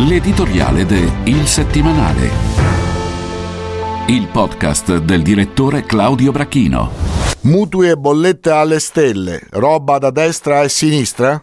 L'editoriale de Il Settimanale, il podcast del direttore Claudio Brachino. Mutui e bollette alle stelle, roba da destra e sinistra?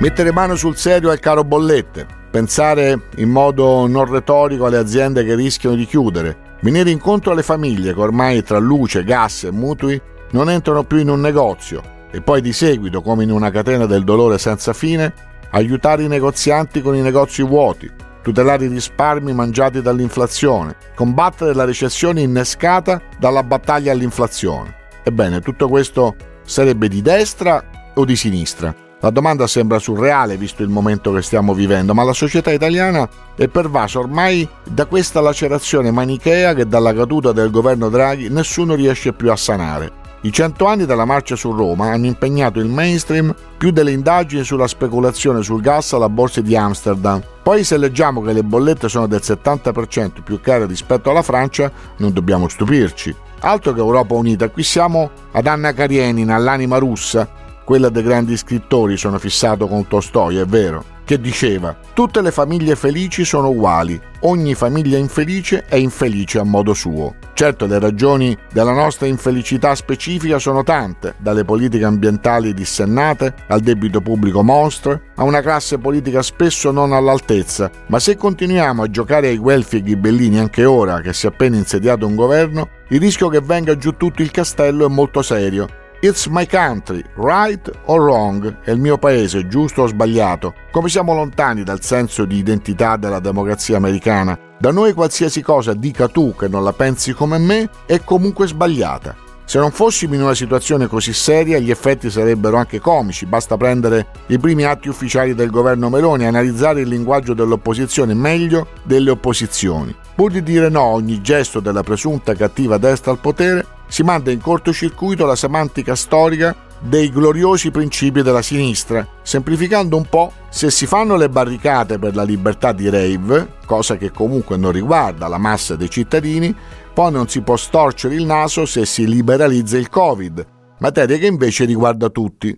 Mettere mano sul serio al caro bollette, pensare in modo non retorico alle aziende che rischiano di chiudere, venire incontro alle famiglie che ormai tra luce, gas e mutui non entrano più in un negozio e poi di seguito, come in una catena del dolore senza fine, aiutare i negozianti con i negozi vuoti, tutelare i risparmi mangiati dall'inflazione, combattere la recessione innescata dalla battaglia all'inflazione. Ebbene, tutto questo sarebbe di destra o di sinistra? La domanda sembra surreale visto il momento che stiamo vivendo, ma la società italiana è pervasa ormai da questa lacerazione manichea che dalla caduta del governo Draghi nessuno riesce più a sanare. I 100 anni della marcia su Roma hanno impegnato il mainstream più delle indagini sulla speculazione sul gas alla borsa di Amsterdam. Poi se leggiamo che le bollette sono del 70% più care rispetto alla Francia, non dobbiamo stupirci. Altro che Europa Unita, qui siamo ad Anna Karenina, all'anima russa, quella dei grandi scrittori, sono fissato con Tolstoj, è vero, che diceva «Tutte le famiglie felici sono uguali, ogni famiglia infelice è infelice a modo suo». Certo, le ragioni della nostra infelicità specifica sono tante, dalle politiche ambientali dissennate, al debito pubblico mostro, a una classe politica spesso non all'altezza, ma se continuiamo a giocare ai guelfi e ghibellini anche ora che si è appena insediato un governo, il rischio che venga giù tutto il castello è molto serio. It's my country, right or wrong, è il mio paese, giusto o sbagliato. Come siamo lontani dal senso di identità della democrazia americana. Da noi qualsiasi cosa dica tu che non la pensi come me è comunque sbagliata. Se non fossimo in una situazione così seria, gli effetti sarebbero anche comici. Basta prendere i primi atti ufficiali del governo Meloni e analizzare il linguaggio dell'opposizione, meglio delle opposizioni. Pur di dire no a ogni gesto della presunta cattiva destra al potere, si manda in cortocircuito la semantica storica dei gloriosi principi della sinistra. Semplificando un po', se si fanno le barricate per la libertà di rave, cosa che comunque non riguarda la massa dei cittadini, poi non si può storcere il naso se si liberalizza il Covid, materia che invece riguarda tutti.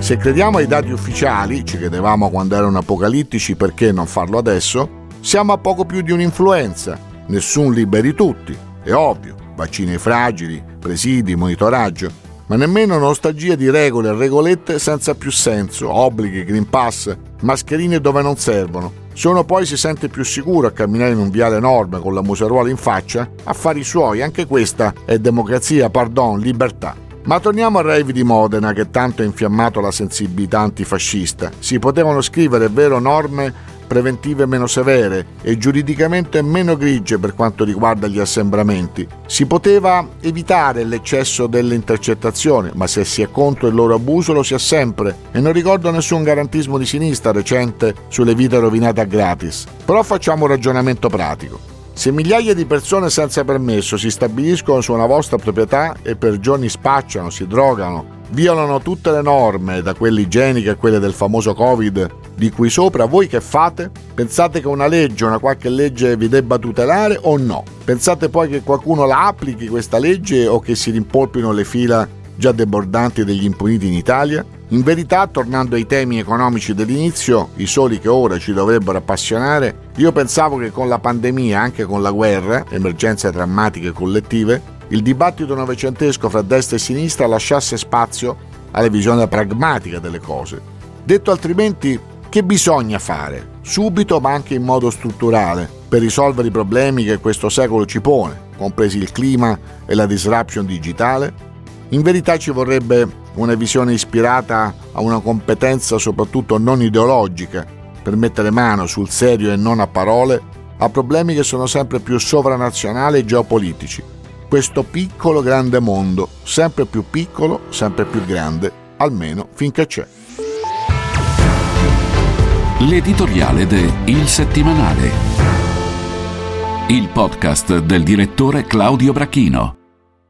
Se crediamo ai dati ufficiali, ci credevamo quando erano apocalittici, perché non farlo adesso? Siamo a poco più di un'influenza, nessun liberi tutti, è ovvio, vaccini fragili, presidi, monitoraggio, ma nemmeno nostalgia di regole e regolette senza più senso, obblighi, green pass, mascherine dove non servono. Se uno poi si sente più sicuro a camminare in un viale enorme con la museruola in faccia, affari suoi, anche questa è democrazia, pardon, libertà. Ma torniamo al rave di Modena che tanto ha infiammato la sensibilità antifascista. Si potevano scrivere, è vero, norme preventive meno severe e giuridicamente meno grigie per quanto riguarda gli assembramenti. Si poteva evitare l'eccesso dell'intercettazione, ma se si è contro il loro abuso lo si è sempre, e non ricordo nessun garantismo di sinistra recente sulle vite rovinate gratis. Però facciamo un ragionamento pratico. Se migliaia di persone senza permesso si stabiliscono su una vostra proprietà e per giorni spacciano, si drogano, violano tutte le norme, da quelle igieniche a quelle del famoso Covid di cui sopra, voi che fate? Pensate che una legge, una qualche legge vi debba tutelare o no? Pensate poi che qualcuno la applichi questa legge o che si rimpolpino le fila già debordanti degli impuniti in Italia? In verità, tornando ai temi economici dell'inizio, i soli che ora ci dovrebbero appassionare, io pensavo che con la pandemia, anche con la guerra, emergenze drammatiche collettive, il dibattito novecentesco fra destra e sinistra lasciasse spazio alla visione pragmatica delle cose. Detto altrimenti, che bisogna fare? Subito, ma anche in modo strutturale, per risolvere i problemi che questo secolo ci pone, compresi il clima e la disruption digitale? In verità ci vorrebbe una visione ispirata a una competenza soprattutto non ideologica, per mettere mano sul serio e non a parole, a problemi che sono sempre più sovranazionali e geopolitici. Questo piccolo grande mondo, sempre più piccolo, sempre più grande, almeno finché c'è. L'editoriale de Il Settimanale, il podcast del direttore Claudio Brachino.